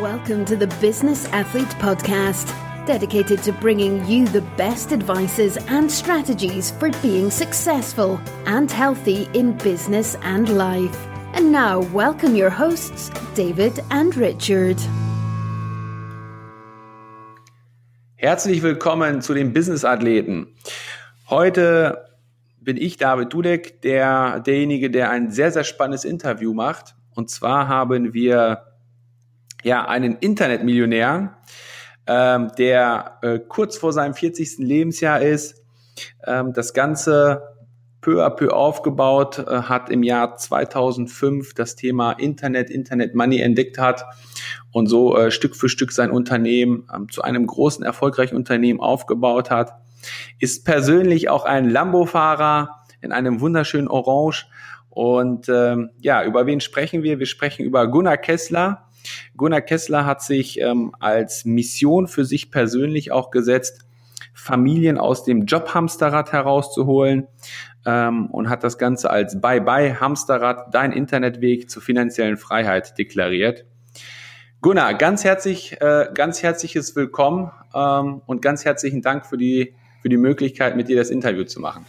Welcome to the Business Athlete Podcast, dedicated to bringing you the best advices and strategies for being successful and healthy in business and life. And now, welcome your hosts, David and Richard. Herzlich willkommen zu den Business Athleten. Heute bin ich, David Dudek, derjenige, der ein sehr, sehr spannendes Interview macht. Und zwar haben wir einen Internetmillionär, der kurz vor seinem 40. Lebensjahr ist, das Ganze peu à peu aufgebaut hat, im Jahr 2005 das Thema Internet Money entdeckt hat und so Stück für Stück sein Unternehmen zu einem großen, erfolgreichen Unternehmen aufgebaut hat, ist persönlich auch ein Lambo-Fahrer in einem wunderschönen Orange. Und über wen sprechen wir? Wir sprechen über Gunnar Kessler. Gunnar Kessler hat sich als Mission für sich persönlich auch gesetzt, Familien aus dem Job-Hamsterrad herauszuholen und hat das Ganze als Bye Bye Hamsterrad, dein Internetweg zur finanziellen Freiheit deklariert. Gunnar, ganz herzliches Willkommen und ganz herzlichen Dank für die Möglichkeit, mit dir das Interview zu machen.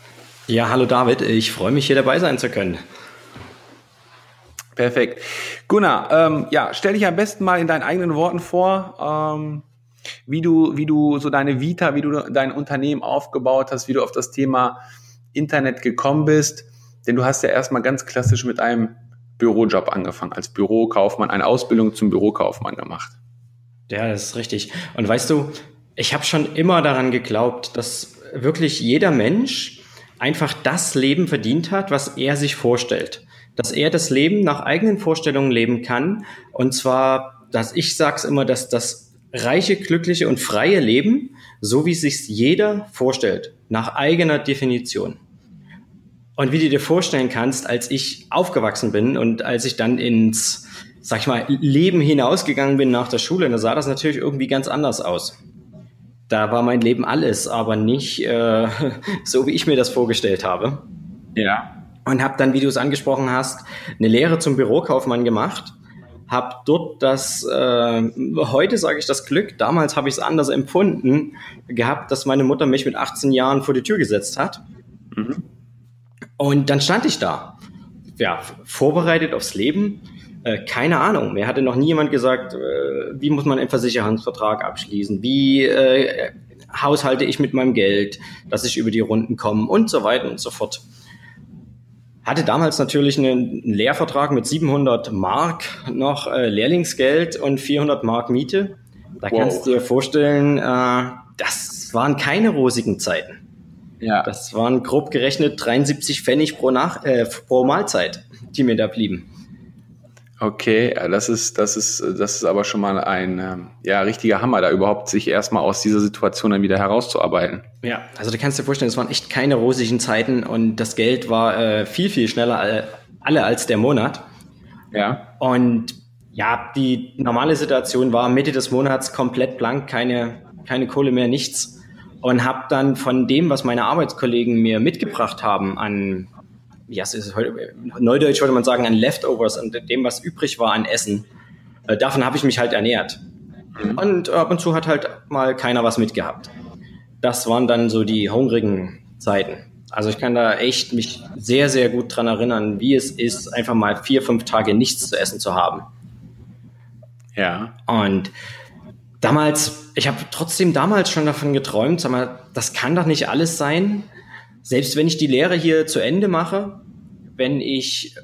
Ja, hallo David, ich freue mich, hier dabei sein zu können. Perfekt. Gunnar, stell dich am besten mal in deinen eigenen Worten vor, wie du so deine Vita, wie du dein Unternehmen aufgebaut hast, wie du auf das Thema Internet gekommen bist. Denn du hast ja erstmal ganz klassisch mit einem Bürojob angefangen, als Bürokaufmann, eine Ausbildung zum Bürokaufmann gemacht. Ja, das ist richtig. Und weißt du, ich habe schon immer daran geglaubt, dass wirklich jeder Mensch einfach das Leben verdient hat, was er sich vorstellt. Dass er das Leben nach eigenen Vorstellungen leben kann. Und zwar, dass ich sag's immer, dass das reiche, glückliche und freie Leben, so wie es sich jeder vorstellt, nach eigener Definition. Und wie du dir vorstellen kannst, als ich aufgewachsen bin und als ich dann ins, sag ich mal, Leben hinausgegangen bin nach der Schule, da sah das natürlich irgendwie ganz anders aus. Da war mein Leben alles, aber nicht so, wie ich mir das vorgestellt habe. Ja. Und habe dann, wie du es angesprochen hast, eine Lehre zum Bürokaufmann gemacht, habe dort das, heute sage ich das Glück, damals habe ich es anders empfunden, gehabt, dass meine Mutter mich mit 18 Jahren vor die Tür gesetzt hat. Mhm. Und dann stand ich da, ja, vorbereitet aufs Leben, keine Ahnung, mir hatte noch nie jemand gesagt, wie muss man einen Versicherungsvertrag abschließen, wie haushalte ich mit meinem Geld, dass ich über die Runden komme und so weiter und so fort. Hatte damals natürlich einen Lehrvertrag mit 700 Mark noch Lehrlingsgeld und 400 Mark Miete. Da kannst du dir vorstellen, das waren keine rosigen Zeiten. Ja. Das waren grob gerechnet 73 Pfennig pro Mahlzeit, die mir da blieben. Okay, das ist aber schon mal ein richtiger Hammer, da überhaupt sich erstmal aus dieser Situation dann wieder herauszuarbeiten. Ja, also du kannst dir vorstellen, es waren echt keine rosigen Zeiten und das Geld war viel, viel schneller alle als der Monat. Ja. Und ja, die normale Situation war Mitte des Monats komplett blank, keine Kohle mehr, nichts. Und habe dann von dem, was meine Arbeitskollegen mir mitgebracht haben an... Ja, es ist heute, neudeutsch würde man sagen, an Leftovers, an dem, was übrig war an Essen. Davon habe ich mich halt ernährt. Mhm. Und ab und zu hat halt mal keiner was mitgehabt. Das waren dann so die hungrigen Zeiten. Also ich kann da echt mich sehr, sehr gut dran erinnern, wie es ist, einfach mal 4-5 Tage nichts zu essen zu haben. Ja. Und damals, ich habe trotzdem damals schon davon geträumt, sag mal, das kann doch nicht alles sein. Selbst wenn ich die Lehre hier zu Ende mache, wenn ich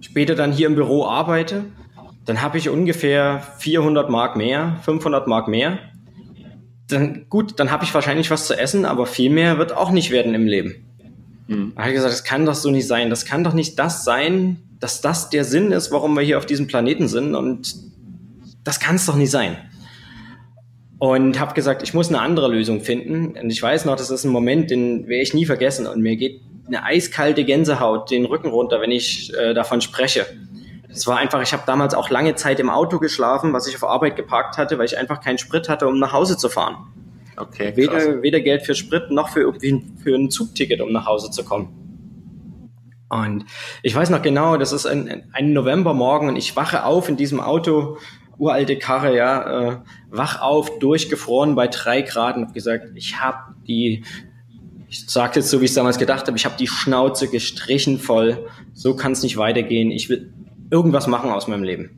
später dann hier im Büro arbeite, dann habe ich ungefähr 400 Mark mehr, 500 Mark mehr. Dann habe ich wahrscheinlich was zu essen, aber viel mehr wird auch nicht werden im Leben. Hm. Da habe ich gesagt, das kann doch so nicht sein. Das kann doch nicht das sein, dass das der Sinn ist, warum wir hier auf diesem Planeten sind. Und das kann es doch nicht sein. Und habe gesagt, ich muss eine andere Lösung finden. Und ich weiß noch, das ist ein Moment, den werde ich nie vergessen. Und mir geht eine eiskalte Gänsehaut den Rücken runter, wenn ich davon spreche. Es war einfach, ich habe damals auch lange Zeit im Auto geschlafen, was ich auf Arbeit geparkt hatte, weil ich einfach keinen Sprit hatte, um nach Hause zu fahren. Okay, weder Geld für Sprit noch für ein Zugticket, um nach Hause zu kommen. Und ich weiß noch genau, das ist ein Novembermorgen und ich wache auf in diesem Auto uralte Karre, ja, wach auf, durchgefroren bei 3 Grad und habe gesagt, ich sage jetzt so, wie ich es damals gedacht habe, ich habe die Schnauze gestrichen voll, so kann es nicht weitergehen, ich will irgendwas machen aus meinem Leben.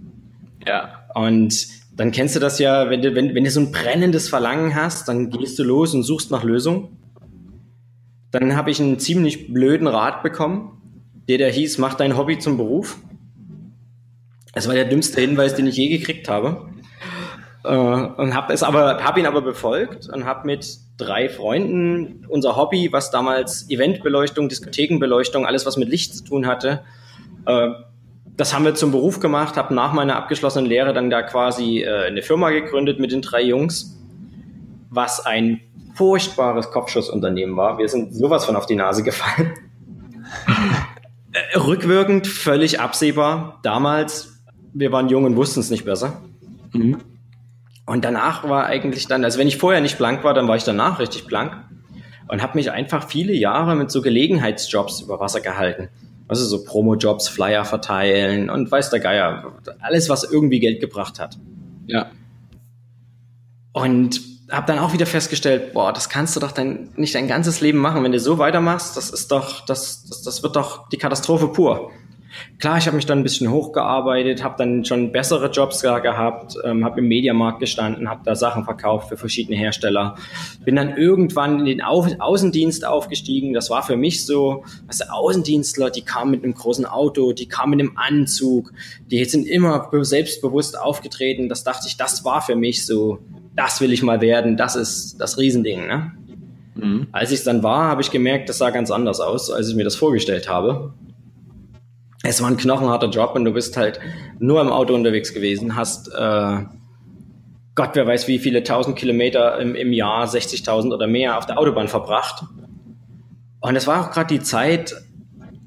Ja. Und dann kennst du das ja, wenn du so ein brennendes Verlangen hast, dann gehst du los und suchst nach Lösung. Dann habe ich einen ziemlich blöden Rat bekommen, der hieß, mach dein Hobby zum Beruf. Das war der dümmste Hinweis, den ich je gekriegt habe. Und habe ihn aber befolgt und habe mit 3 Freunden unser Hobby, was damals Eventbeleuchtung, Diskothekenbeleuchtung, alles was mit Licht zu tun hatte, das haben wir zum Beruf gemacht, habe nach meiner abgeschlossenen Lehre dann da quasi eine Firma gegründet mit den 3 Jungs, was ein furchtbares Kopfschussunternehmen war. Wir sind sowas von auf die Nase gefallen. Rückwirkend, völlig absehbar. Damals, wir waren jung und wussten es nicht besser. Mhm. Und danach war eigentlich dann, also wenn ich vorher nicht blank war, dann war ich danach richtig blank und habe mich einfach viele Jahre mit so Gelegenheitsjobs über Wasser gehalten. Also so Promo-Jobs, Flyer verteilen und weiß der Geier, alles, was irgendwie Geld gebracht hat. Ja. Und habe dann auch wieder festgestellt, boah, das kannst du doch nicht dein ganzes Leben machen. Wenn du so weitermachst, das wird doch die Katastrophe pur. Klar, ich habe mich dann ein bisschen hochgearbeitet, habe dann schon bessere Jobs gehabt, habe im Mediamarkt gestanden, habe da Sachen verkauft für verschiedene Hersteller. Bin dann irgendwann in den Außendienst aufgestiegen. Das war für mich so, also Außendienstler, die kamen mit einem großen Auto, die kamen mit einem Anzug, die sind immer selbstbewusst aufgetreten. Das dachte ich, das war für mich so, das will ich mal werden, das ist das Riesending, ne? Mhm. Als ich es dann war, habe ich gemerkt, das sah ganz anders aus, als ich mir das vorgestellt habe. Es war ein knochenharter Job und du bist halt nur im Auto unterwegs gewesen, hast Gott, wer weiß wie viele 1000 Kilometer im Jahr, 60.000 oder mehr auf der Autobahn verbracht. Und es war auch gerade die Zeit,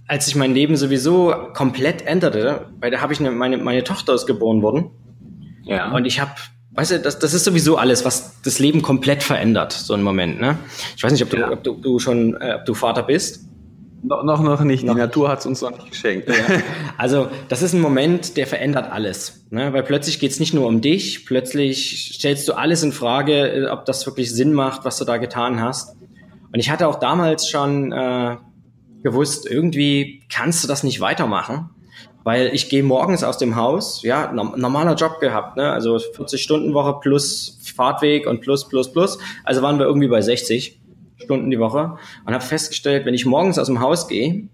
als ich mein Leben sowieso komplett änderte, weil da habe ich meine Tochter ist geboren worden. Ja. Und ich habe, weißt du, das ist sowieso alles, was das Leben komplett verändert, so ein Moment, ne? Ich weiß nicht, ob du Vater bist. Noch nicht. Die Natur hat es uns noch nicht geschenkt. Ja. Also das ist ein Moment, der verändert alles, ne? Weil plötzlich geht es nicht nur um dich, plötzlich stellst du alles in Frage, ob das wirklich Sinn macht, was du da getan hast. Und ich hatte auch damals schon gewusst, irgendwie kannst du das nicht weitermachen, weil ich gehe morgens aus dem Haus, ja, normaler Job gehabt, ne? Also 40-Stunden-Woche plus Fahrtweg und plus. Also waren wir irgendwie bei 60 Stunden die Woche und habe festgestellt, wenn ich morgens aus dem Haus gehe,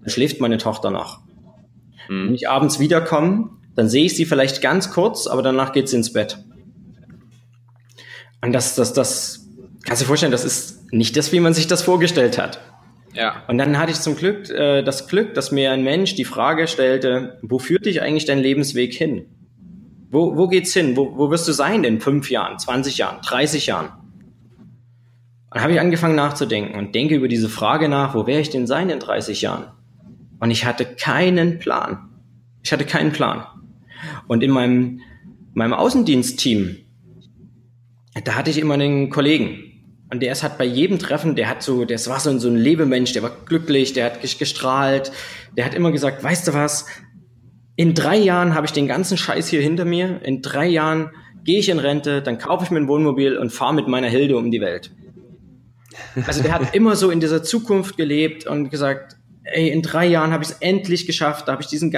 dann schläft meine Tochter noch. Hm. Wenn ich abends wiederkomme, dann sehe ich sie vielleicht ganz kurz, aber danach geht sie ins Bett. Und das kannst du dir vorstellen, das ist nicht das, wie man sich das vorgestellt hat. Ja. Und dann hatte ich zum Glück das Glück, dass mir ein Mensch die Frage stellte, wo führt dich eigentlich dein Lebensweg hin? Wo geht's hin? Wo wirst du sein in 5 Jahren, 20 Jahren, 30 Jahren? Dann habe ich angefangen nachzudenken und denke über diese Frage nach, wo wäre ich denn sein in 30 Jahren? Und ich hatte keinen Plan. Und in meinem Außendienstteam, da hatte ich immer einen Kollegen. Und der hat bei jedem Treffen, der war so ein Lebemensch, der war glücklich, der hat gestrahlt, der hat immer gesagt, weißt du was, in 3 Jahren habe ich den ganzen Scheiß hier hinter mir, in 3 Jahren gehe ich in Rente, dann kaufe ich mir ein Wohnmobil und fahre mit meiner Hilde um die Welt. Also der hat immer so in dieser Zukunft gelebt und gesagt, ey, in 3 Jahren habe ich es endlich geschafft, da habe ich diesen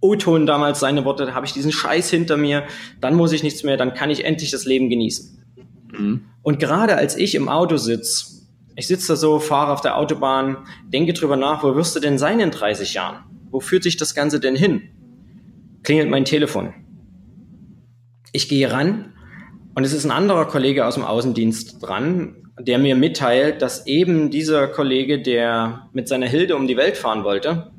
O-Ton damals, seine Worte, da habe ich diesen Scheiß hinter mir, dann muss ich nichts mehr, dann kann ich endlich das Leben genießen. Mhm. Und gerade als ich im Auto sitze, ich sitze da so, fahre auf der Autobahn, denke drüber nach, wo wirst du denn sein in 30 Jahren? Wo führt sich das Ganze denn hin? Klingelt mein Telefon. Ich gehe ran und es ist ein anderer Kollege aus dem Außendienst dran, der mir mitteilt, dass eben dieser Kollege, der mit seiner Hilde um die Welt fahren wollte,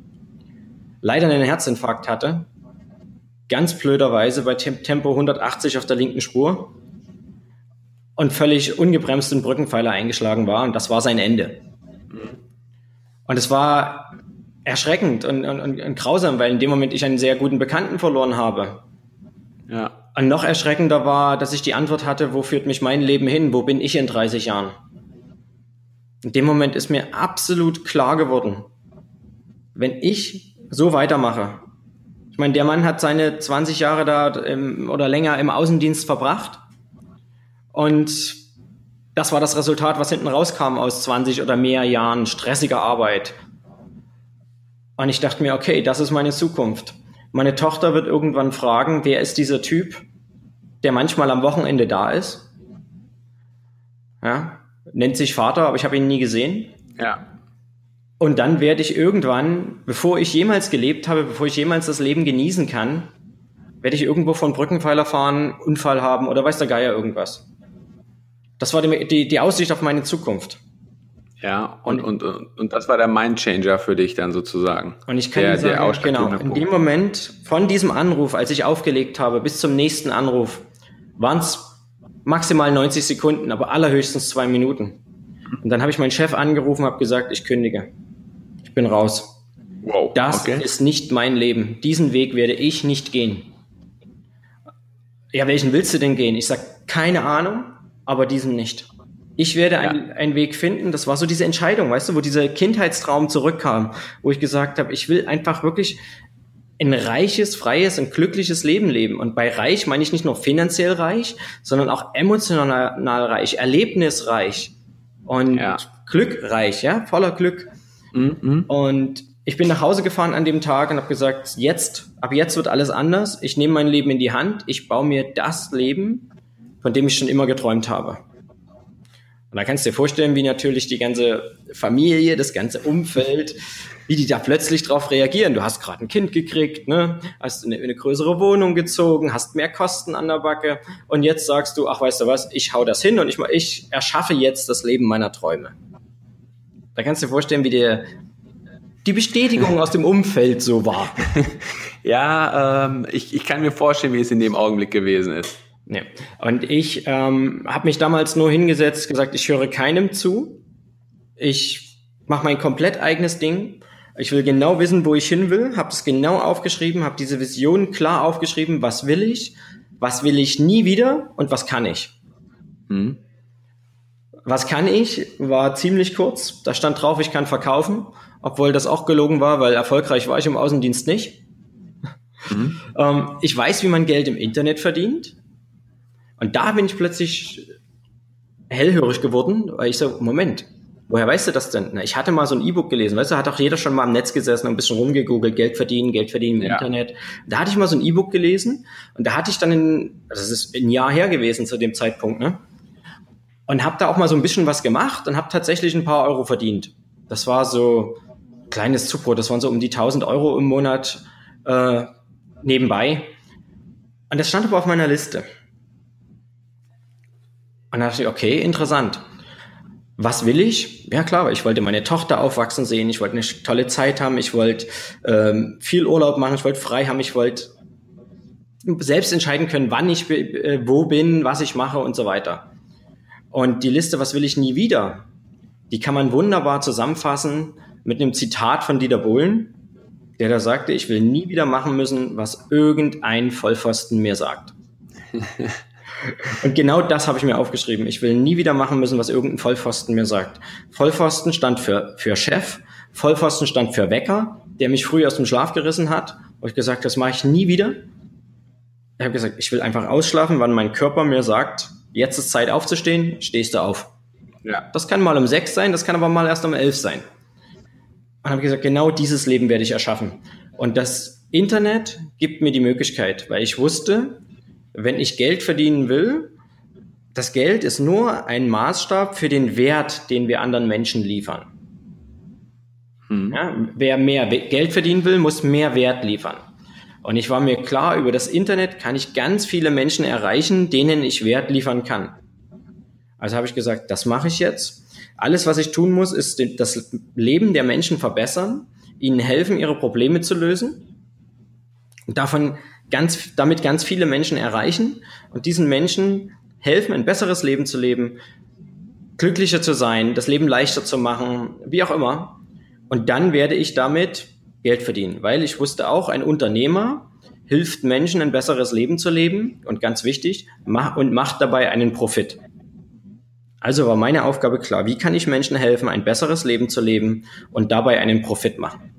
leider einen Herzinfarkt hatte, ganz blöderweise bei Tempo 180 auf der linken Spur und völlig ungebremst in Brückenpfeiler eingeschlagen war und das war sein Ende. Und es war erschreckend und grausam, weil in dem Moment ich einen sehr guten Bekannten verloren habe. Ja. Und noch erschreckender war, dass ich die Antwort hatte, wo führt mich mein Leben hin? Wo bin ich in 30 Jahren? In dem Moment ist mir absolut klar geworden, wenn ich so weitermache, Ich meine, der Mann hat seine 20 Jahre da oder länger im Außendienst verbracht und das war das Resultat, was hinten rauskam aus 20 oder mehr Jahren stressiger Arbeit. Und ich dachte mir, okay, das ist meine Zukunft. Meine Tochter wird irgendwann fragen, wer ist dieser Typ, der manchmal am Wochenende da ist? Ja, nennt sich Vater, aber ich habe ihn nie gesehen. Ja. Und dann werde ich irgendwann, bevor ich jemals gelebt habe, bevor ich jemals das Leben genießen kann, werde ich irgendwo von Brückenpfeiler fahren, Unfall haben oder weiß der Geier irgendwas. Das war die Aussicht auf meine Zukunft. Ja, und das war der Mindchanger für dich dann sozusagen. Und ich kann dir sagen, genau, in dem Moment von diesem Anruf, als ich aufgelegt habe, bis zum nächsten Anruf, waren es maximal 90 Sekunden, aber allerhöchstens 2 Minuten. Und dann habe ich meinen Chef angerufen, habe gesagt, ich kündige. Ich bin raus. Wow, das ist nicht mein Leben. Diesen Weg werde ich nicht gehen. Ja, welchen willst du denn gehen? Ich sage, keine Ahnung, aber diesen nicht. Ich werde einen Weg finden. Das war so diese Entscheidung, weißt du, wo dieser Kindheitstraum zurückkam, wo ich gesagt habe, ich will einfach wirklich ein reiches, freies und glückliches Leben leben. Und bei reich meine ich nicht nur finanziell reich, sondern auch emotional reich, erlebnisreich und glückreich, ja, voller Glück. Mhm. Und ich bin nach Hause gefahren an dem Tag und habe gesagt, ab jetzt wird alles anders. Ich nehme mein Leben in die Hand. Ich baue mir das Leben, von dem ich schon immer geträumt habe. Und da kannst du dir vorstellen, wie natürlich die ganze Familie, das ganze Umfeld, wie die da plötzlich drauf reagieren. Du hast gerade ein Kind gekriegt, ne? Hast in eine größere Wohnung gezogen, hast mehr Kosten an der Backe und jetzt sagst du, ach, weißt du was, ich hau das hin und ich erschaffe jetzt das Leben meiner Träume. Da kannst du dir vorstellen, wie die Bestätigung aus dem Umfeld so war. Ja, ich kann mir vorstellen, wie es in dem Augenblick gewesen ist. Nee. Und ich habe mich damals nur hingesetzt, gesagt, ich höre keinem zu, ich mache mein komplett eigenes Ding, ich will genau wissen, wo ich hin will, habe es genau aufgeschrieben, habe diese Vision klar aufgeschrieben, was will ich nie wieder und was kann ich. Hm. Was kann ich war ziemlich kurz, da stand drauf, ich kann verkaufen, obwohl das auch gelogen war, weil erfolgreich war ich im Außendienst nicht. Hm. Ich weiß, wie man Geld im Internet verdient. Und da bin ich plötzlich hellhörig geworden, weil ich so, Moment, woher weißt du das denn? Na, ich hatte mal so ein E-Book gelesen, weißt du, hat auch jeder schon mal im Netz gesessen und ein bisschen rumgegoogelt, Geld verdienen im Internet. Da hatte ich mal so ein E-Book gelesen und da hatte ich dann, das ist ein Jahr her gewesen zu dem Zeitpunkt, ne? Und habe da auch mal so ein bisschen was gemacht und habe tatsächlich ein paar Euro verdient. Das war so ein kleines Zubrot, das waren so um die 1.000 Euro im Monat nebenbei. Und das stand aber auf meiner Liste. Und dann dachte ich, okay, interessant. Was will ich? Ja klar, ich wollte meine Tochter aufwachsen sehen, ich wollte eine tolle Zeit haben, ich wollte viel Urlaub machen, ich wollte frei haben, ich wollte selbst entscheiden können, wann ich wo bin, was ich mache und so weiter. Und die Liste, was will ich nie wieder, die kann man wunderbar zusammenfassen mit einem Zitat von Dieter Bohlen, der da sagte, ich will nie wieder machen müssen, was irgendein Vollpfosten mir sagt. Und genau das habe ich mir aufgeschrieben. Ich will nie wieder machen müssen, was irgendein Vollpfosten mir sagt. Vollpfosten stand für Chef, Vollpfosten stand für Wecker, der mich früh aus dem Schlaf gerissen hat. Und ich gesagt, das mache ich nie wieder. Ich habe gesagt, ich will einfach ausschlafen, wann mein Körper mir sagt, jetzt ist Zeit aufzustehen, stehst du auf. Ja. Das kann mal um 6 sein, das kann aber mal erst um 11 sein. Und habe gesagt, genau dieses Leben werde ich erschaffen. Und das Internet gibt mir die Möglichkeit, weil ich wusste, wenn ich Geld verdienen will, das Geld ist nur ein Maßstab für den Wert, den wir anderen Menschen liefern. Hm. Ja, wer mehr Geld verdienen will, muss mehr Wert liefern. Und ich war mir klar, über das Internet kann ich ganz viele Menschen erreichen, denen ich Wert liefern kann. Also habe ich gesagt, das mache ich jetzt. Alles, was ich tun muss, ist das Leben der Menschen verbessern, ihnen helfen, ihre Probleme zu lösen. Und damit ganz viele Menschen erreichen und diesen Menschen helfen, ein besseres Leben zu leben, glücklicher zu sein, das Leben leichter zu machen, wie auch immer. Und dann werde ich damit Geld verdienen, weil ich wusste auch, ein Unternehmer hilft Menschen, ein besseres Leben zu leben und ganz wichtig, macht dabei einen Profit. Also war meine Aufgabe klar, wie kann ich Menschen helfen, ein besseres Leben zu leben und dabei einen Profit machen?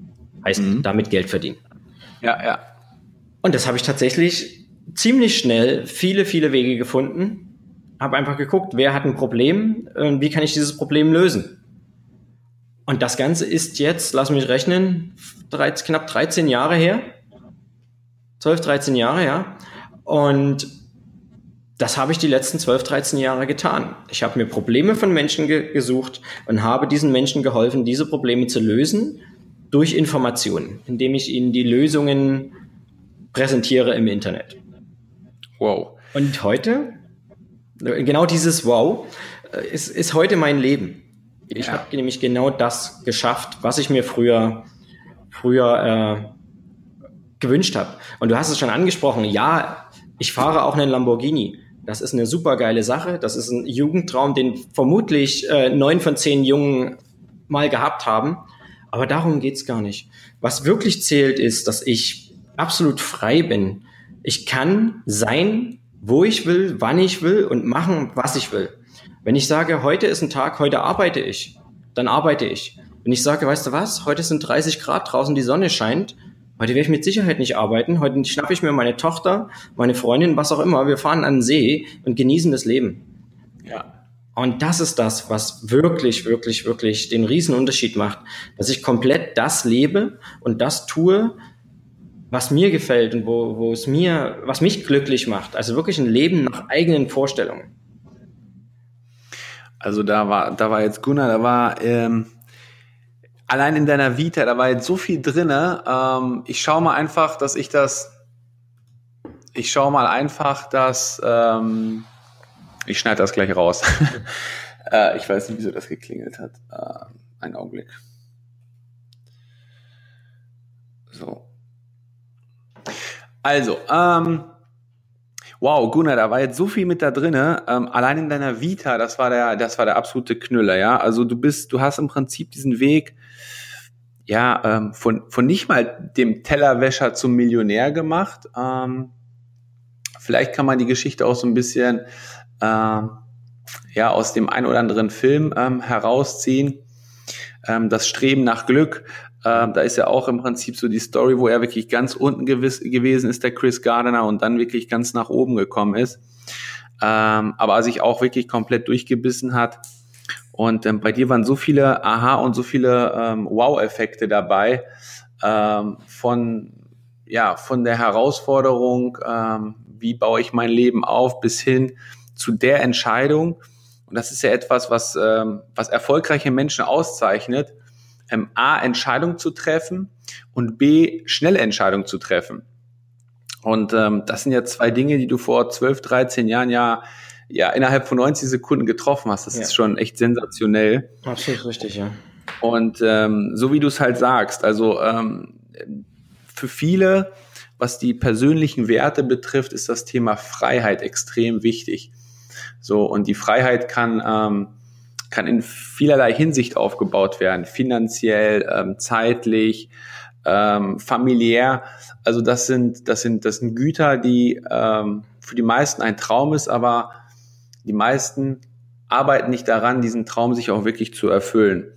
Heißt, damit Geld verdienen. Ja, ja. Und das habe ich tatsächlich ziemlich schnell viele Wege gefunden. Habe einfach geguckt, wer hat ein Problem, wie kann ich dieses Problem lösen. Und das Ganze ist jetzt, lass mich rechnen, knapp 13 Jahre her. 12, 13 Jahre, ja. Und das habe ich die letzten 12, 13 Jahre getan. Ich habe mir Probleme von Menschen gesucht und habe diesen Menschen geholfen, diese Probleme zu lösen durch Informationen, indem ich ihnen die Lösungen präsentiere im Internet. Wow. Und heute, genau dieses Wow, ist heute mein Leben. Ich habe nämlich genau das geschafft, was ich mir früher gewünscht habe. Und du hast es schon angesprochen, ja, ich fahre auch einen Lamborghini. Das ist eine super geile Sache. Das ist ein Jugendtraum, den vermutlich 9 von 10 Jungen mal gehabt haben. Aber darum geht's gar nicht. Was wirklich zählt, ist, dass ich absolut frei bin. Ich kann sein, wo ich will, wann ich will und machen, was ich will. Wenn ich sage, heute ist ein Tag, heute arbeite ich, dann arbeite ich. Wenn ich sage, weißt du was, heute sind 30 Grad draußen, die Sonne scheint, heute werde ich mit Sicherheit nicht arbeiten, heute schnappe ich mir meine Tochter, meine Freundin, was auch immer, wir fahren an den See und genießen das Leben. Ja. Und das ist das, was wirklich den Riesenunterschied macht, dass ich komplett das lebe und das tue, was mir gefällt und was mich glücklich macht. Also wirklich ein Leben nach eigenen Vorstellungen. Also da war jetzt Gunnar, allein in deiner Vita, da war jetzt so viel drin. Ich schneide das gleich raus. Ich weiß nicht, wieso das geklingelt hat. Einen Augenblick. So. Also, wow, Gunnar, da war jetzt so viel mit da drinne. Allein in deiner Vita, das war der absolute Knüller, ja. Also du hast im Prinzip diesen Weg, ja, von nicht mal dem Tellerwäscher zum Millionär gemacht. Vielleicht kann man die Geschichte auch so ein bisschen aus dem einen oder anderen Film herausziehen. Das Streben nach Glück. Da ist ja auch im Prinzip so die Story, wo er wirklich ganz unten gewesen ist, der Chris Gardner, und dann wirklich ganz nach oben gekommen ist, aber sich auch wirklich komplett durchgebissen hat. Und bei dir waren so viele Aha und so viele Wow-Effekte dabei, von der Herausforderung, wie baue ich mein Leben auf, bis hin zu der Entscheidung. Und das ist ja etwas, was erfolgreiche Menschen auszeichnet, A, Entscheidung zu treffen und B, schnelle Entscheidung zu treffen. Und das sind ja zwei Dinge, die du vor 12, 13 Jahren ja innerhalb von 90 Sekunden getroffen hast. Das ist schon echt sensationell. Absolut richtig, ja. Und so wie du es halt sagst, also für viele, was die persönlichen Werte betrifft, ist das Thema Freiheit extrem wichtig. So, und die Freiheit kann in vielerlei Hinsicht aufgebaut werden, finanziell, zeitlich, familiär. Also das sind Güter, die für die meisten ein Traum ist, aber die meisten arbeiten nicht daran, diesen Traum sich auch wirklich zu erfüllen.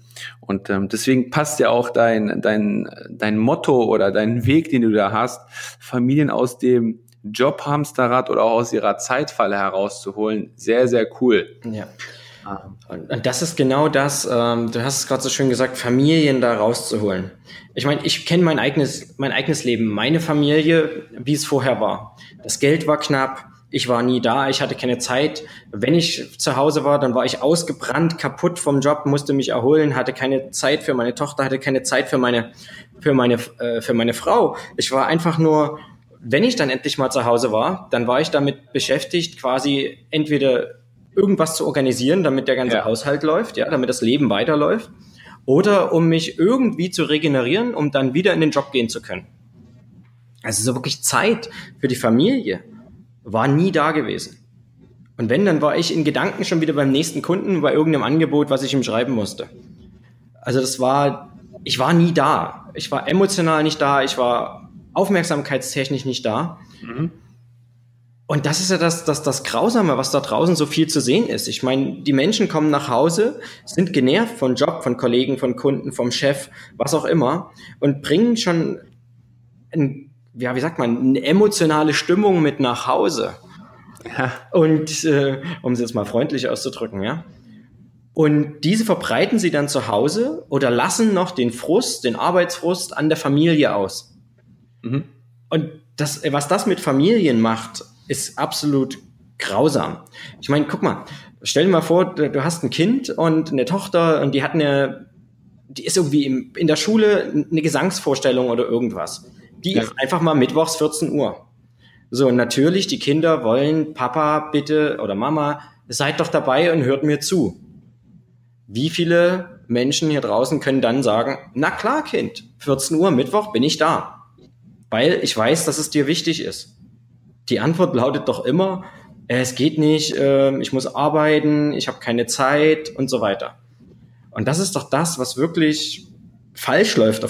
Und deswegen passt ja auch dein Motto oder dein Weg, den du da hast, Familien aus dem Jobhamsterrad oder auch aus ihrer Zeitfalle herauszuholen, sehr, sehr cool. Ja. Und das ist genau das, du hast es gerade so schön gesagt, Familien da rauszuholen. Ich meine, ich kenne mein eigenes Leben, meine Familie, wie es vorher war. Das Geld war knapp, ich war nie da, ich hatte keine Zeit. Wenn ich zu Hause war, dann war ich ausgebrannt, kaputt vom Job, musste mich erholen, hatte keine Zeit für meine Tochter, hatte keine Zeit für meine Frau. Ich war einfach nur, wenn ich dann endlich mal zu Hause war, dann war ich damit beschäftigt, quasi entweder irgendwas zu organisieren, damit der ganze Haushalt läuft, ja, damit das Leben weiterläuft, oder um mich irgendwie zu regenerieren, um dann wieder in den Job gehen zu können. Also so wirklich Zeit für die Familie war nie da gewesen. Und wenn, dann war ich in Gedanken schon wieder beim nächsten Kunden, bei irgendeinem Angebot, was ich ihm schreiben musste. Also ich war nie da. Ich war emotional nicht da, ich war aufmerksamkeitstechnisch nicht da. Mhm. Und das ist ja das Grausame, was da draußen so viel zu sehen ist. Ich meine, die Menschen kommen nach Hause, sind genervt von Job, von Kollegen, von Kunden, vom Chef, was auch immer, und bringen schon ein ja, wie sagt man, eine emotionale Stimmung mit nach Hause. Ja. Und um es jetzt mal freundlich auszudrücken, ja. Und diese verbreiten sie dann zu Hause oder lassen noch den Frust, den Arbeitsfrust an der Familie aus. Mhm. Und das, was das mit Familien macht, ist absolut grausam. Ich meine, guck mal, stell dir mal vor, du hast ein Kind und eine Tochter und die hat die ist irgendwie in der Schule eine Gesangsvorstellung oder irgendwas. Die ist einfach mal mittwochs 14 Uhr. So, natürlich, die Kinder wollen, Papa, bitte, oder Mama, seid doch dabei und hört mir zu. Wie viele Menschen hier draußen können dann sagen, na klar, Kind, 14 Uhr, Mittwoch bin ich da, weil ich weiß, dass es dir wichtig ist. Die Antwort lautet doch immer, es geht nicht, ich muss arbeiten, ich habe keine Zeit und so weiter. Und das ist doch das, was wirklich falsch läuft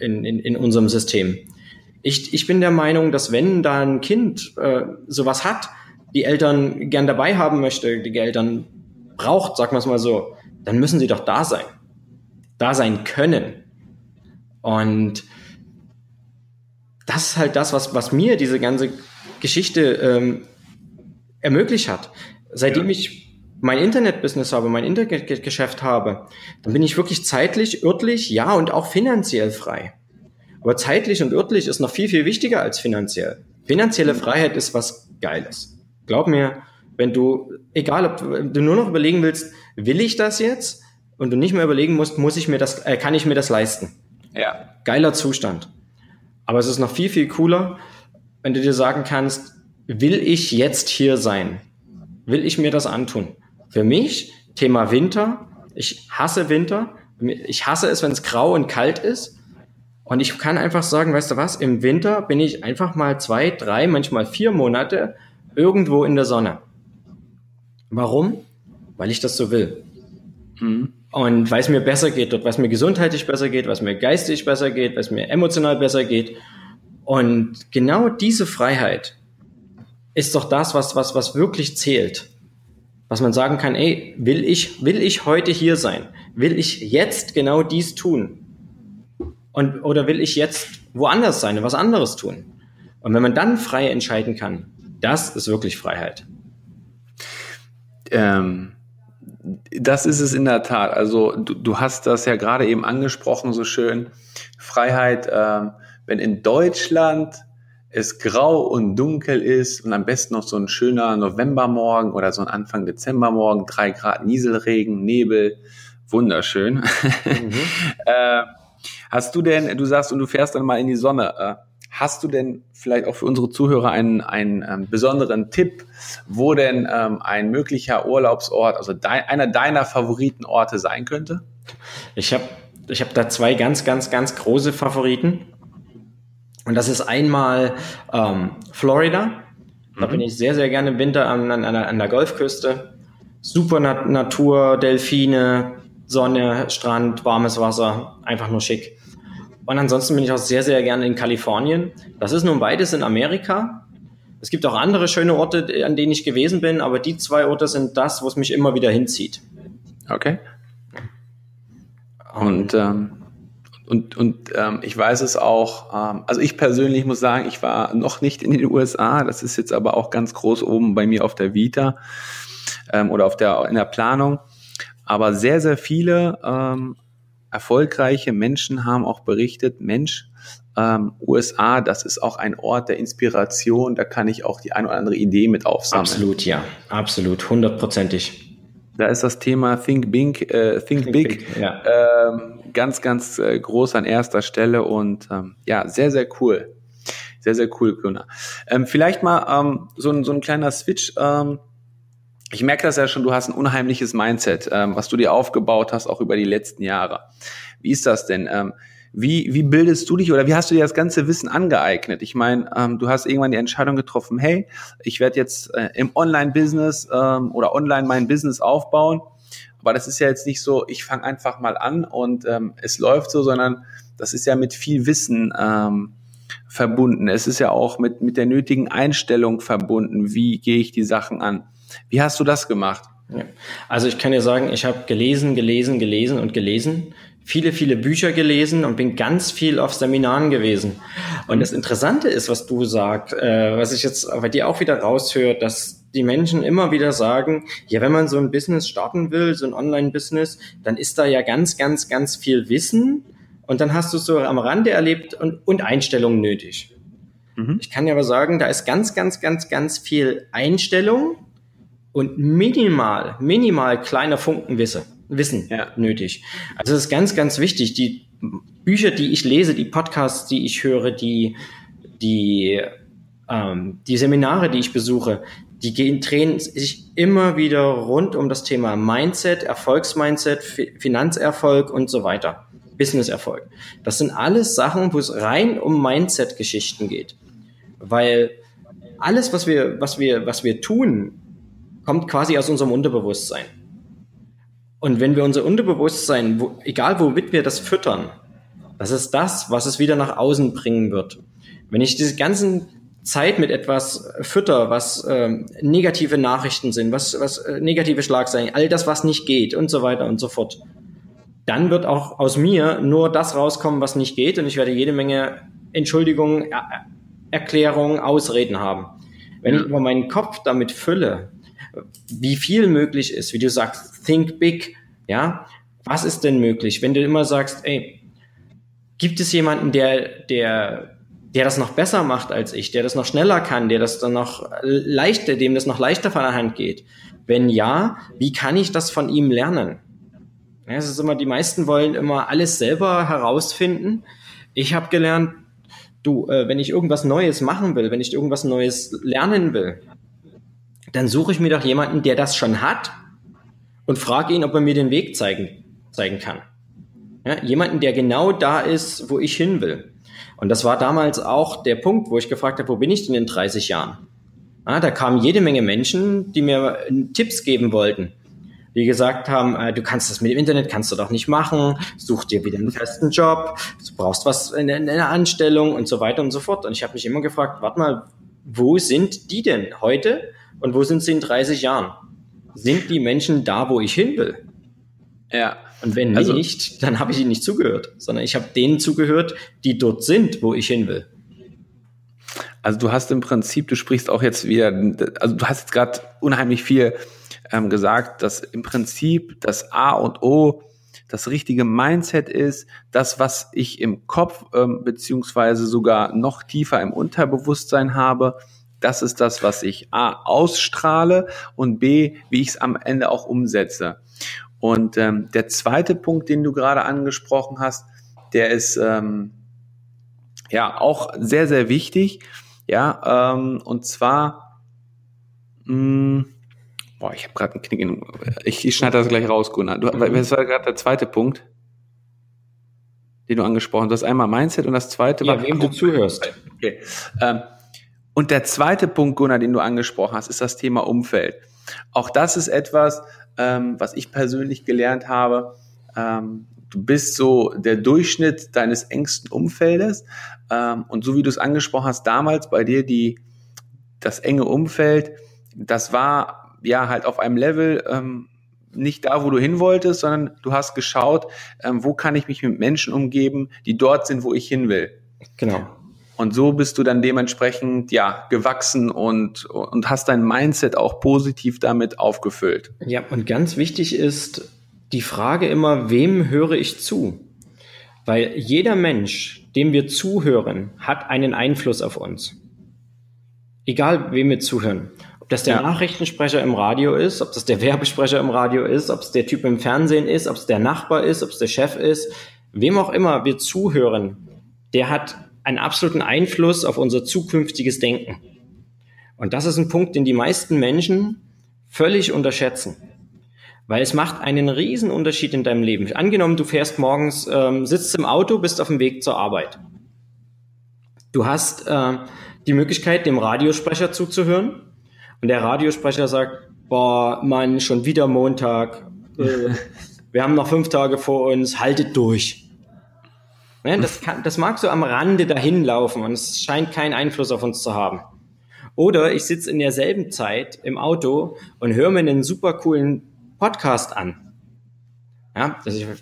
in unserem System. Ich bin der Meinung, dass wenn da ein Kind sowas hat, die Eltern gern dabei haben möchte, die Eltern braucht, sagen wir es mal so, dann müssen sie doch da sein. Da sein können. Und das ist halt das, was mir diese ganze Geschichte ermöglicht hat. Seitdem ich mein Internet-Business habe, mein Internetgeschäft habe, dann bin ich wirklich zeitlich, örtlich, ja und auch finanziell frei. Aber zeitlich und örtlich ist noch viel, viel wichtiger als finanziell. Finanzielle Freiheit ist was Geiles. Glaub mir, wenn du, egal ob du nur noch überlegen willst, will ich das jetzt? Und du nicht mehr überlegen musst, kann ich mir das leisten? Ja. Geiler Zustand. Aber es ist noch viel, viel cooler, wenn du dir sagen kannst, will ich jetzt hier sein? Will ich mir das antun? Für mich, Thema Winter, ich hasse Winter. Ich hasse es, wenn es grau und kalt ist. Und ich kann einfach sagen, weißt du was, im Winter bin ich einfach mal 2, 3, manchmal 4 Monate irgendwo in der Sonne. Warum? Weil ich das so will. Mhm. Und weil es mir besser geht dort, weil es mir gesundheitlich besser geht, weil es mir geistig besser geht, weil es mir emotional besser geht. Und genau diese Freiheit ist doch das, was wirklich zählt. Was man sagen kann, ey, will ich heute hier sein? Will ich jetzt genau dies tun? Oder will ich jetzt woanders sein, was anderes tun? Und wenn man dann frei entscheiden kann, das ist wirklich Freiheit. Das ist es in der Tat. Also du hast das ja gerade eben angesprochen, so schön. Freiheit, wenn in Deutschland es grau und dunkel ist und am besten noch so ein schöner Novembermorgen oder so ein Anfang Dezembermorgen, 3 Grad Nieselregen, Nebel, wunderschön. Mhm. Hast du denn, du sagst, und du fährst dann mal in die Sonne, hast du denn vielleicht auch für unsere Zuhörer einen besonderen Tipp, wo denn ein möglicher Urlaubsort, also einer deiner Favoritenorte sein könnte? Ich hab da 2 ganz, ganz, ganz große Favoriten. Und das ist einmal Florida. Da bin ich sehr, sehr gerne im Winter an der Golfküste. Super Natur, Delfine, Sonne, Strand, warmes Wasser, einfach nur schick. Und ansonsten bin ich auch sehr, sehr gerne in Kalifornien. Das ist nun beides in Amerika. Es gibt auch andere schöne Orte, an denen ich gewesen bin, aber die 2 Orte sind das, wo es mich immer wieder hinzieht. Okay. Und ich weiß es auch, also ich persönlich muss sagen, ich war noch nicht in den USA, das ist jetzt aber auch ganz groß oben bei mir auf der Vita oder in der Planung. Aber sehr, sehr viele erfolgreiche Menschen haben auch berichtet, Mensch, USA, das ist auch ein Ort der Inspiration, da kann ich auch die ein oder andere Idee mit aufsammeln. Absolut, ja, absolut, 100%. Da ist das Thema Think Big. Ja. Ganz, ganz groß an erster Stelle und ja, sehr, sehr cool. Sehr, sehr cool, Gunnar. Vielleicht mal so ein kleiner Switch. Ich merke das ja schon, du hast ein unheimliches Mindset, was du dir aufgebaut hast, auch über die letzten Jahre. Wie ist das denn? Wie bildest du dich oder wie hast du dir das ganze Wissen angeeignet? Ich meine, du hast irgendwann die Entscheidung getroffen, hey, ich werde jetzt im Online-Business oder online mein Business aufbauen. Aber das ist ja jetzt nicht so, ich fange einfach mal an und es läuft so, sondern das ist ja mit viel Wissen verbunden. Es ist ja auch mit der nötigen Einstellung verbunden. Wie gehe ich die Sachen an? Wie hast du das gemacht? Ja. Also ich kann dir sagen, ich habe gelesen und gelesen. viele, viele Bücher gelesen und bin ganz viel auf Seminaren gewesen. Und das Interessante ist, was du sagst, was ich jetzt bei dir auch wieder raushöre, dass die Menschen immer wieder sagen, ja, wenn man so ein Business starten will, so ein Online-Business, dann ist da ja ganz, ganz, ganz viel Wissen und dann hast du es so am Rande erlebt und Einstellung nötig. Mhm. Ich kann ja aber sagen, da ist ganz, ganz, ganz, ganz viel Einstellung und minimal kleiner Funken Wissen nötig. Also das ist ganz, ganz wichtig. Die Bücher, die ich lese, die Podcasts, die ich höre, die Seminare, die ich besuche, die drehen sich immer wieder rund um das Thema Mindset, Erfolgsmindset, Finanzerfolg und so weiter, Businesserfolg. Das sind alles Sachen, wo es rein um Mindset-Geschichten geht, weil alles, was wir tun, kommt quasi aus unserem Unterbewusstsein. Und wenn wir unser Unterbewusstsein, egal womit wir das füttern, das ist das, was es wieder nach außen bringen wird. Wenn ich diese ganzen Zeit mit etwas fütter, was negative Nachrichten sind, was negative Schlagzeilen, all das, was nicht geht und so weiter und so fort, dann wird auch aus mir nur das rauskommen, was nicht geht, und ich werde jede Menge Entschuldigungen, Erklärungen, Ausreden haben. Wenn ich aber meinen Kopf damit fülle, wie viel möglich ist, wie du sagst, think big, ja, was ist denn möglich? Wenn du immer sagst, ey, gibt es jemanden, der das noch besser macht als ich, der das noch schneller kann, dem das noch leichter von der Hand geht? Wenn ja, wie kann ich das von ihm lernen? Ja, es ist immer, die meisten wollen immer alles selber herausfinden. Ich habe gelernt, wenn ich irgendwas Neues machen will, wenn ich irgendwas Neues lernen will, dann suche ich mir doch jemanden, der das schon hat, und frage ihn, ob er mir den Weg zeigen kann. Ja, jemanden, der genau da ist, wo ich hin will. Und das war damals auch der Punkt, wo ich gefragt habe, wo bin ich denn in 30 Jahren? Ja, da kamen jede Menge Menschen, die mir Tipps geben wollten, die gesagt haben, du kannst das mit dem Internet, kannst du doch nicht machen, such dir wieder einen festen Job, du brauchst was in einer Anstellung und so weiter und so fort. Und ich habe mich immer gefragt, warte mal, wo sind die denn heute? Und wo sind sie in 30 Jahren? Sind die Menschen da, wo ich hin will? Ja. Und wenn nicht, dann habe ich ihnen nicht zugehört, sondern ich habe denen zugehört, die dort sind, wo ich hin will. Also du hast im Prinzip, du sprichst auch jetzt wieder, also du hast jetzt gerade unheimlich viel gesagt, dass im Prinzip das A und O das richtige Mindset ist, das, was ich im Kopf beziehungsweise sogar noch tiefer im Unterbewusstsein habe. Das ist das, was ich A, ausstrahle und B, wie ich es am Ende auch umsetze. Und der zweite Punkt, den du gerade angesprochen hast, der ist auch sehr, sehr wichtig. Ja, und zwar, ich habe gerade einen Knick in. Ich schneide das gleich raus, Gunnar. Das war gerade der zweite Punkt, den du angesprochen hast. Das einmal Mindset und das zweite war, wem du zuhörst. Okay. Und der zweite Punkt, Gunnar, den du angesprochen hast, ist das Thema Umfeld. Auch das ist etwas, was ich persönlich gelernt habe. Du bist so der Durchschnitt deines engsten Umfeldes. Und so wie du es angesprochen hast, damals bei dir das enge Umfeld, das war ja halt auf einem Level nicht da, wo du hin wolltest, sondern du hast geschaut, wo kann ich mich mit Menschen umgeben, die dort sind, wo ich hin will. Genau. Und so bist du dann dementsprechend gewachsen und hast dein Mindset auch positiv damit aufgefüllt. Ja, und ganz wichtig ist die Frage immer, wem höre ich zu? Weil jeder Mensch, dem wir zuhören, hat einen Einfluss auf uns. Egal, wem wir zuhören. Ob das der Nachrichtensprecher im Radio ist, ob das der Werbesprecher im Radio ist, ob es der Typ im Fernsehen ist, ob es der Nachbar ist, ob es der Chef ist. Wem auch immer wir zuhören, der hat einen absoluten Einfluss auf unser zukünftiges Denken. Und das ist ein Punkt, den die meisten Menschen völlig unterschätzen. Weil es macht einen riesen Unterschied in deinem Leben. Angenommen, du fährst morgens, sitzt im Auto, bist auf dem Weg zur Arbeit. Du hast die Möglichkeit, dem Radiosprecher zuzuhören. Und der Radiosprecher sagt, boah, Mann, schon wieder Montag. Wir haben noch 5 Tage vor uns, haltet durch. Das mag so am Rande dahin laufen und es scheint keinen Einfluss auf uns zu haben. Oder ich sitze in derselben Zeit im Auto und höre mir einen super coolen Podcast an. Ja,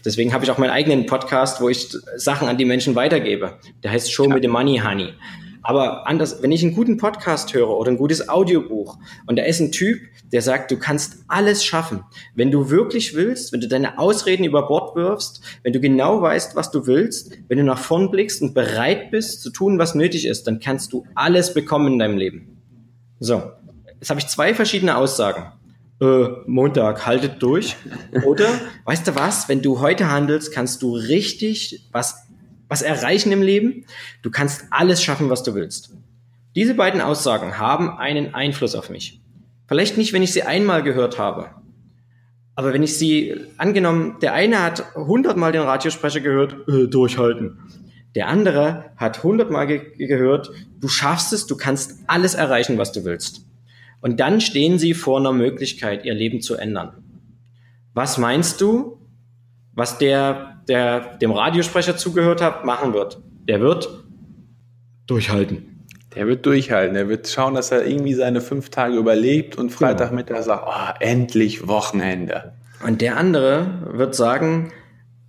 deswegen habe ich auch meinen eigenen Podcast, wo ich Sachen an die Menschen weitergebe. Der heißt Show me the Money, Honey. Aber anders, wenn ich einen guten Podcast höre oder ein gutes Audiobuch und da ist ein Typ, der sagt, du kannst alles schaffen, wenn du wirklich willst, wenn du deine Ausreden über Bord wirfst, wenn du genau weißt, was du willst, wenn du nach vorn blickst und bereit bist zu tun, was nötig ist, dann kannst du alles bekommen in deinem Leben. So, jetzt habe ich zwei verschiedene Aussagen. Montag, haltet durch. Oder, weißt du was, wenn du heute handelst, kannst du richtig was erreichen im Leben? Du kannst alles schaffen, was du willst. Diese beiden Aussagen haben einen Einfluss auf mich. Vielleicht nicht, wenn ich sie einmal gehört habe. Aber wenn ich sie, angenommen, der eine hat 100-mal den Radiosprecher gehört, durchhalten. Der andere hat 100-mal gehört, du schaffst es, du kannst alles erreichen, was du willst. Und dann stehen sie vor einer Möglichkeit, ihr Leben zu ändern. Was meinst du, was der dem Radiosprecher zugehört hat, machen wird? Der wird durchhalten. Er wird schauen, dass er irgendwie seine 5 Tage überlebt und Freitagmittag sagt, oh, endlich Wochenende. Und der andere wird sagen,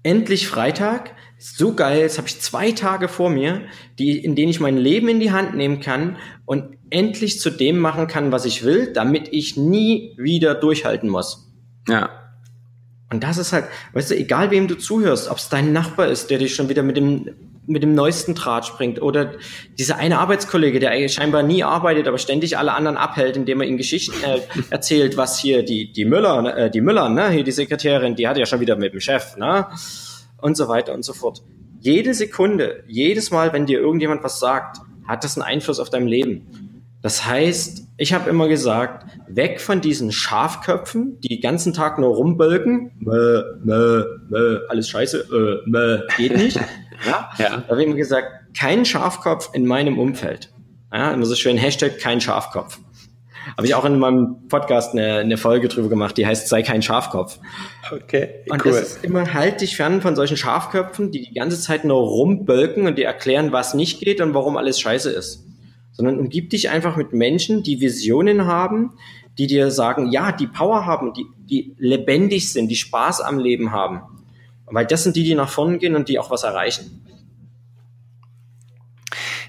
endlich Freitag, so geil, jetzt habe ich 2 Tage vor mir, in denen ich mein Leben in die Hand nehmen kann und endlich zu dem machen kann, was ich will, damit ich nie wieder durchhalten muss. Ja. Und das ist halt, weißt du, egal wem du zuhörst, ob es dein Nachbar ist, der dich schon wieder mit dem neuesten Draht bringt, oder dieser eine Arbeitskollege, der scheinbar nie arbeitet, aber ständig alle anderen abhält, indem er ihnen Geschichten erzählt, was hier die Müller, ne, hier die Sekretärin, die hatte ja schon wieder mit dem Chef, ne, und so weiter und so fort. Jede Sekunde, jedes Mal, wenn dir irgendjemand was sagt, hat das einen Einfluss auf dein Leben. Das heißt, ich habe immer gesagt, weg von diesen Schafköpfen, die den ganzen Tag nur rumbölken. Alles scheiße, geht nicht. Ja. Da habe ich immer gesagt, kein Schafkopf in meinem Umfeld. Ja, immer so schön Hashtag kein Schafkopf. Habe ich auch in meinem Podcast eine Folge drüber gemacht, die heißt, sei kein Schafkopf. Okay, cool. Und das ist immer, halt dich fern von solchen Schafköpfen, die die ganze Zeit nur rumbölken und die erklären, was nicht geht und warum alles scheiße ist. Sondern umgib dich einfach mit Menschen, die Visionen haben, die dir sagen, ja, die Power haben, die lebendig sind, die Spaß am Leben haben. Weil das sind die, die nach vorne gehen und die auch was erreichen.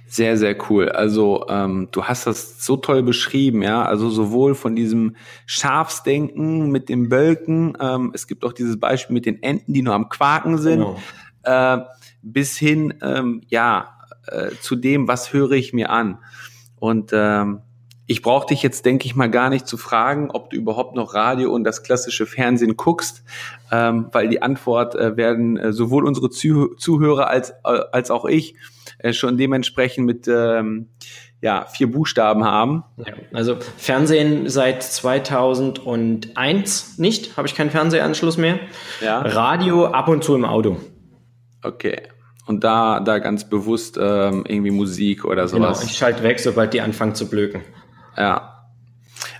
Sehr, sehr cool. Also du hast das so toll beschrieben, ja. Also sowohl von diesem Schafsdenken mit dem Bölken, es gibt auch dieses Beispiel mit den Enten, die nur am Quaken sind, genau. Bis hin, zu dem, was höre ich mir an? Und ich brauche dich jetzt, denke ich mal, gar nicht zu fragen, ob du überhaupt noch Radio und das klassische Fernsehen guckst, weil die Antwort werden sowohl unsere Zuhörer als auch ich schon dementsprechend mit 4 Buchstaben haben. Ja, also Fernsehen seit 2001 nicht, habe ich keinen Fernsehanschluss mehr. Ja. Radio ab und zu im Auto. Okay. Und da ganz bewusst irgendwie Musik oder sowas. Genau, ich schalte weg, sobald die anfangen zu blöken. Ja,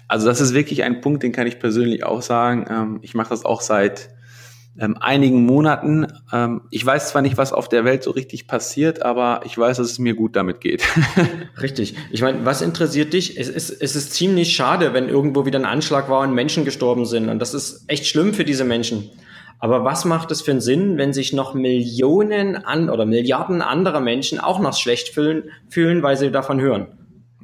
also das ist wirklich ein Punkt, den kann ich persönlich auch sagen. Ich mache das auch seit einigen Monaten. Ich weiß zwar nicht, was auf der Welt so richtig passiert, aber ich weiß, dass es mir gut damit geht. Richtig. Ich meine, was interessiert dich? Es ist ziemlich schade, wenn irgendwo wieder ein Anschlag war und Menschen gestorben sind. Und das ist echt schlimm für diese Menschen. Aber was macht es für einen Sinn, wenn sich noch Millionen oder Milliarden anderer Menschen auch noch schlecht fühlen, weil sie davon hören?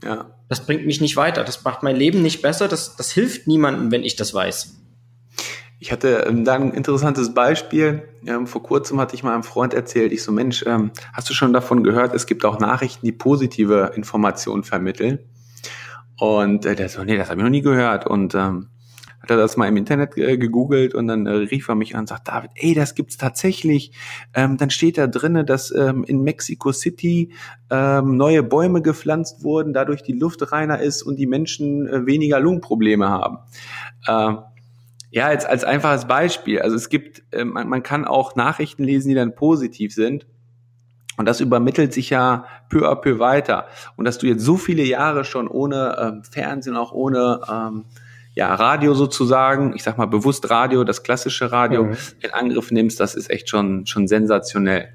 Ja. Das bringt mich nicht weiter. Das macht mein Leben nicht besser. Das hilft niemandem, wenn ich das weiß. Ich hatte da ein interessantes Beispiel. Vor kurzem hatte ich meinem Freund erzählt, ich so, Mensch, hast du schon davon gehört, es gibt auch Nachrichten, die positive Informationen vermitteln? Und der so, nee, das habe ich noch nie gehört. Und hat er das mal im Internet gegoogelt und dann rief er mich an und sagt, David, ey, das gibt's tatsächlich. Dann steht da drinne, dass in Mexico City neue Bäume gepflanzt wurden, dadurch die Luft reiner ist und die Menschen weniger Lungenprobleme haben. Ja, jetzt als einfaches Beispiel. Also es gibt, man kann auch Nachrichten lesen, die dann positiv sind. Und das übermittelt sich ja peu à peu weiter. Und dass du jetzt so viele Jahre schon ohne Fernsehen, auch ohne Radio sozusagen, ich sag mal bewusst Radio, das klassische Radio, in Angriff nimmst, das ist echt schon sensationell.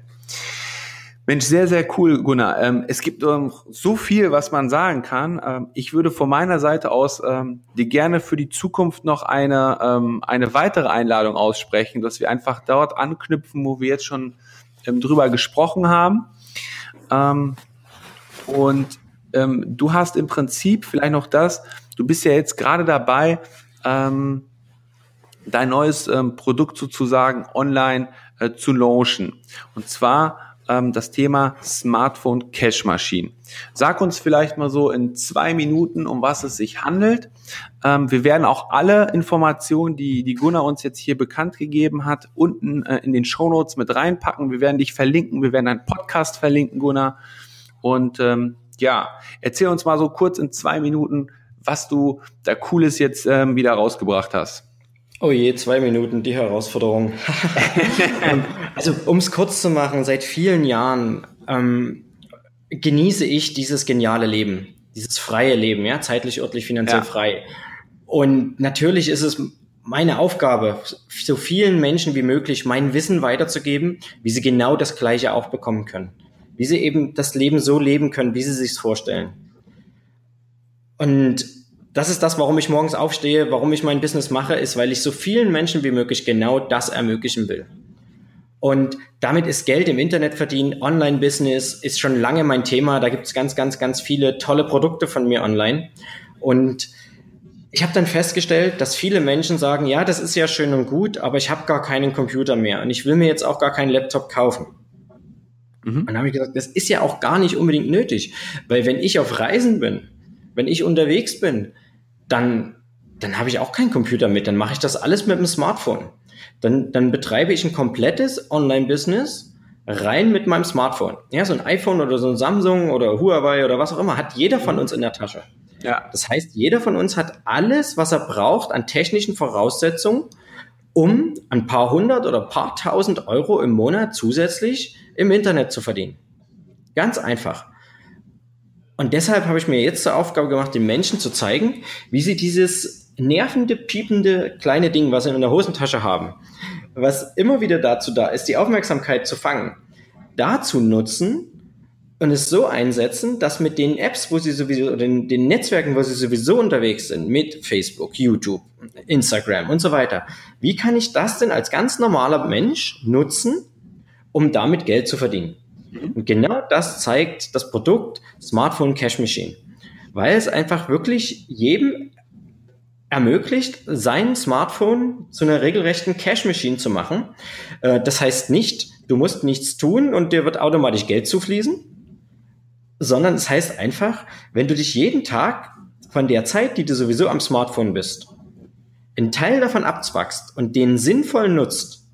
Mensch, sehr, sehr cool, Gunnar. Es gibt so viel, was man sagen kann. Ich würde von meiner Seite aus dir gerne für die Zukunft noch eine weitere Einladung aussprechen, dass wir einfach dort anknüpfen, wo wir jetzt schon drüber gesprochen haben. Du hast im Prinzip vielleicht noch du bist ja jetzt gerade dabei, dein neues Produkt sozusagen online zu launchen. Und zwar das Thema Smartphone Cash Machine. Sag uns vielleicht mal so in 2 Minuten, um was es sich handelt. Wir werden auch alle Informationen, die Gunnar uns jetzt hier bekannt gegeben hat, unten in den Shownotes mit reinpacken. Wir werden dich verlinken, wir werden deinen Podcast verlinken, Gunnar. Und erzähl uns mal so kurz in 2 Minuten, was du da Cooles jetzt wieder rausgebracht hast. Oh je, 2 Minuten, die Herausforderung. Also, um es kurz zu machen, seit vielen Jahren genieße ich dieses geniale Leben, dieses freie Leben, ja, zeitlich, örtlich, finanziell frei. Und natürlich ist es meine Aufgabe, so vielen Menschen wie möglich mein Wissen weiterzugeben, wie sie genau das Gleiche auch bekommen können, wie sie eben das Leben so leben können, wie sie sich es vorstellen. Und das ist das, warum ich morgens aufstehe, warum ich mein Business mache, ist, weil ich so vielen Menschen wie möglich genau das ermöglichen will. Und damit ist Geld im Internet verdienen, Online-Business ist schon lange mein Thema. Da gibt es ganz, ganz, ganz viele tolle Produkte von mir online. Und ich habe dann festgestellt, dass viele Menschen sagen, ja, das ist ja schön und gut, aber ich habe gar keinen Computer mehr und ich will mir jetzt auch gar keinen Laptop kaufen. Und dann habe ich gesagt, das ist ja auch gar nicht unbedingt nötig, weil wenn ich auf Reisen bin, wenn ich unterwegs bin, dann habe ich auch keinen Computer mit, dann mache ich das alles mit dem Smartphone. Dann betreibe ich ein komplettes Online-Business rein mit meinem Smartphone. Ja, so ein iPhone oder so ein Samsung oder Huawei oder was auch immer, hat jeder von uns in der Tasche. Ja. Das heißt, jeder von uns hat alles, was er braucht an technischen Voraussetzungen, um ein paar hundert oder paar tausend Euro im Monat zusätzlich im Internet zu verdienen. Ganz einfach. Und deshalb habe ich mir jetzt zur Aufgabe gemacht, den Menschen zu zeigen, wie sie dieses nervende, piepende, kleine Ding, was sie in der Hosentasche haben, was immer wieder dazu da ist, die Aufmerksamkeit zu fangen, dazu nutzen und es so einsetzen, dass mit den Apps, wo sie sowieso, oder den Netzwerken, wo sie sowieso unterwegs sind, mit Facebook, YouTube, Instagram und so weiter, wie kann ich das denn als ganz normaler Mensch nutzen, um damit Geld zu verdienen? Und genau das zeigt das Produkt Smartphone Cash Machine, weil es einfach wirklich jedem ermöglicht, sein Smartphone zu einer regelrechten Cash Machine zu machen. Das heißt nicht, du musst nichts tun und dir wird automatisch Geld zufließen, sondern es heißt einfach, wenn du dich jeden Tag von der Zeit, die du sowieso am Smartphone bist, einen Teil davon abzwackst und den sinnvoll nutzt,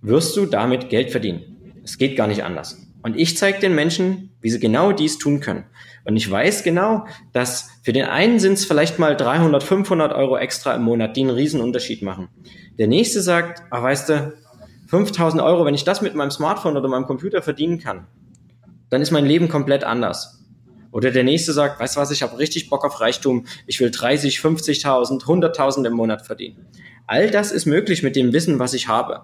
wirst du damit Geld verdienen. Es geht gar nicht anders. Und ich zeige den Menschen, wie sie genau dies tun können. Und ich weiß genau, dass für den einen sind es vielleicht mal 300, 500 Euro extra im Monat, die einen riesen Unterschied machen. Der nächste sagt, ach weißt du, 5000 Euro, wenn ich das mit meinem Smartphone oder meinem Computer verdienen kann, dann ist mein Leben komplett anders. Oder der nächste sagt, weißt du was, ich habe richtig Bock auf Reichtum, ich will 30, 50.000, 100.000 im Monat verdienen. All das ist möglich mit dem Wissen, was ich habe.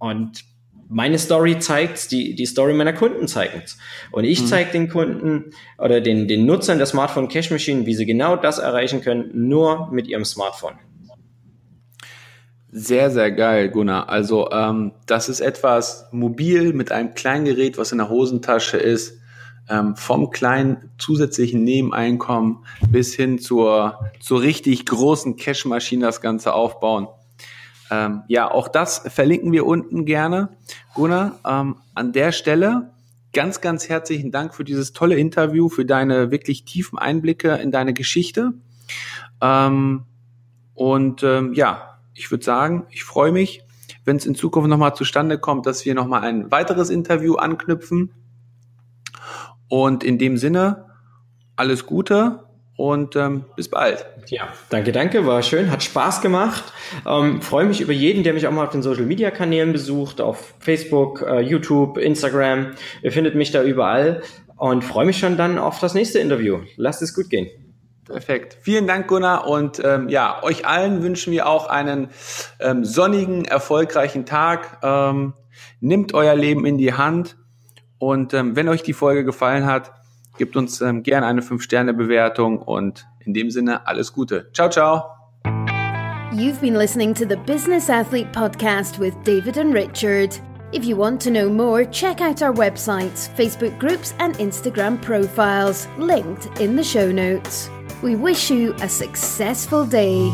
Und meine Story zeigt's, die Story meiner Kunden zeigt's. Und ich zeige den Kunden oder den Nutzern der Smartphone Cash Machine, wie sie genau das erreichen können, nur mit ihrem Smartphone. Sehr, sehr geil, Gunnar. Also das ist etwas mobil mit einem kleinen Gerät, was in der Hosentasche ist, vom kleinen zusätzlichen Nebeneinkommen bis hin zur richtig großen Cash Machine das Ganze aufbauen. Auch das verlinken wir unten gerne. Gunnar, an der Stelle ganz, ganz herzlichen Dank für dieses tolle Interview, für deine wirklich tiefen Einblicke in deine Geschichte. Ich würde sagen, ich freue mich, wenn es in Zukunft nochmal zustande kommt, dass wir nochmal ein weiteres Interview anknüpfen. Und in dem Sinne, alles Gute. Und bis bald. Ja, danke, war schön, hat Spaß gemacht. Freue mich über jeden, der mich auch mal auf den Social-Media-Kanälen besucht, auf Facebook, YouTube, Instagram. Ihr findet mich da überall und freue mich schon dann auf das nächste Interview. Lasst es gut gehen. Perfekt. Vielen Dank, Gunnar. Und euch allen wünschen wir auch einen sonnigen, erfolgreichen Tag. Nehmt euer Leben in die Hand Und wenn euch die Folge gefallen hat, gebt uns gerne eine 5-Sterne-Bewertung und in dem Sinne alles Gute. Ciao, ciao. You've been listening to the Business Athlete Podcast with David and Richard. If you want to know more, check out our websites, Facebook groups and Instagram profiles, linked in the show notes. We wish you a successful day.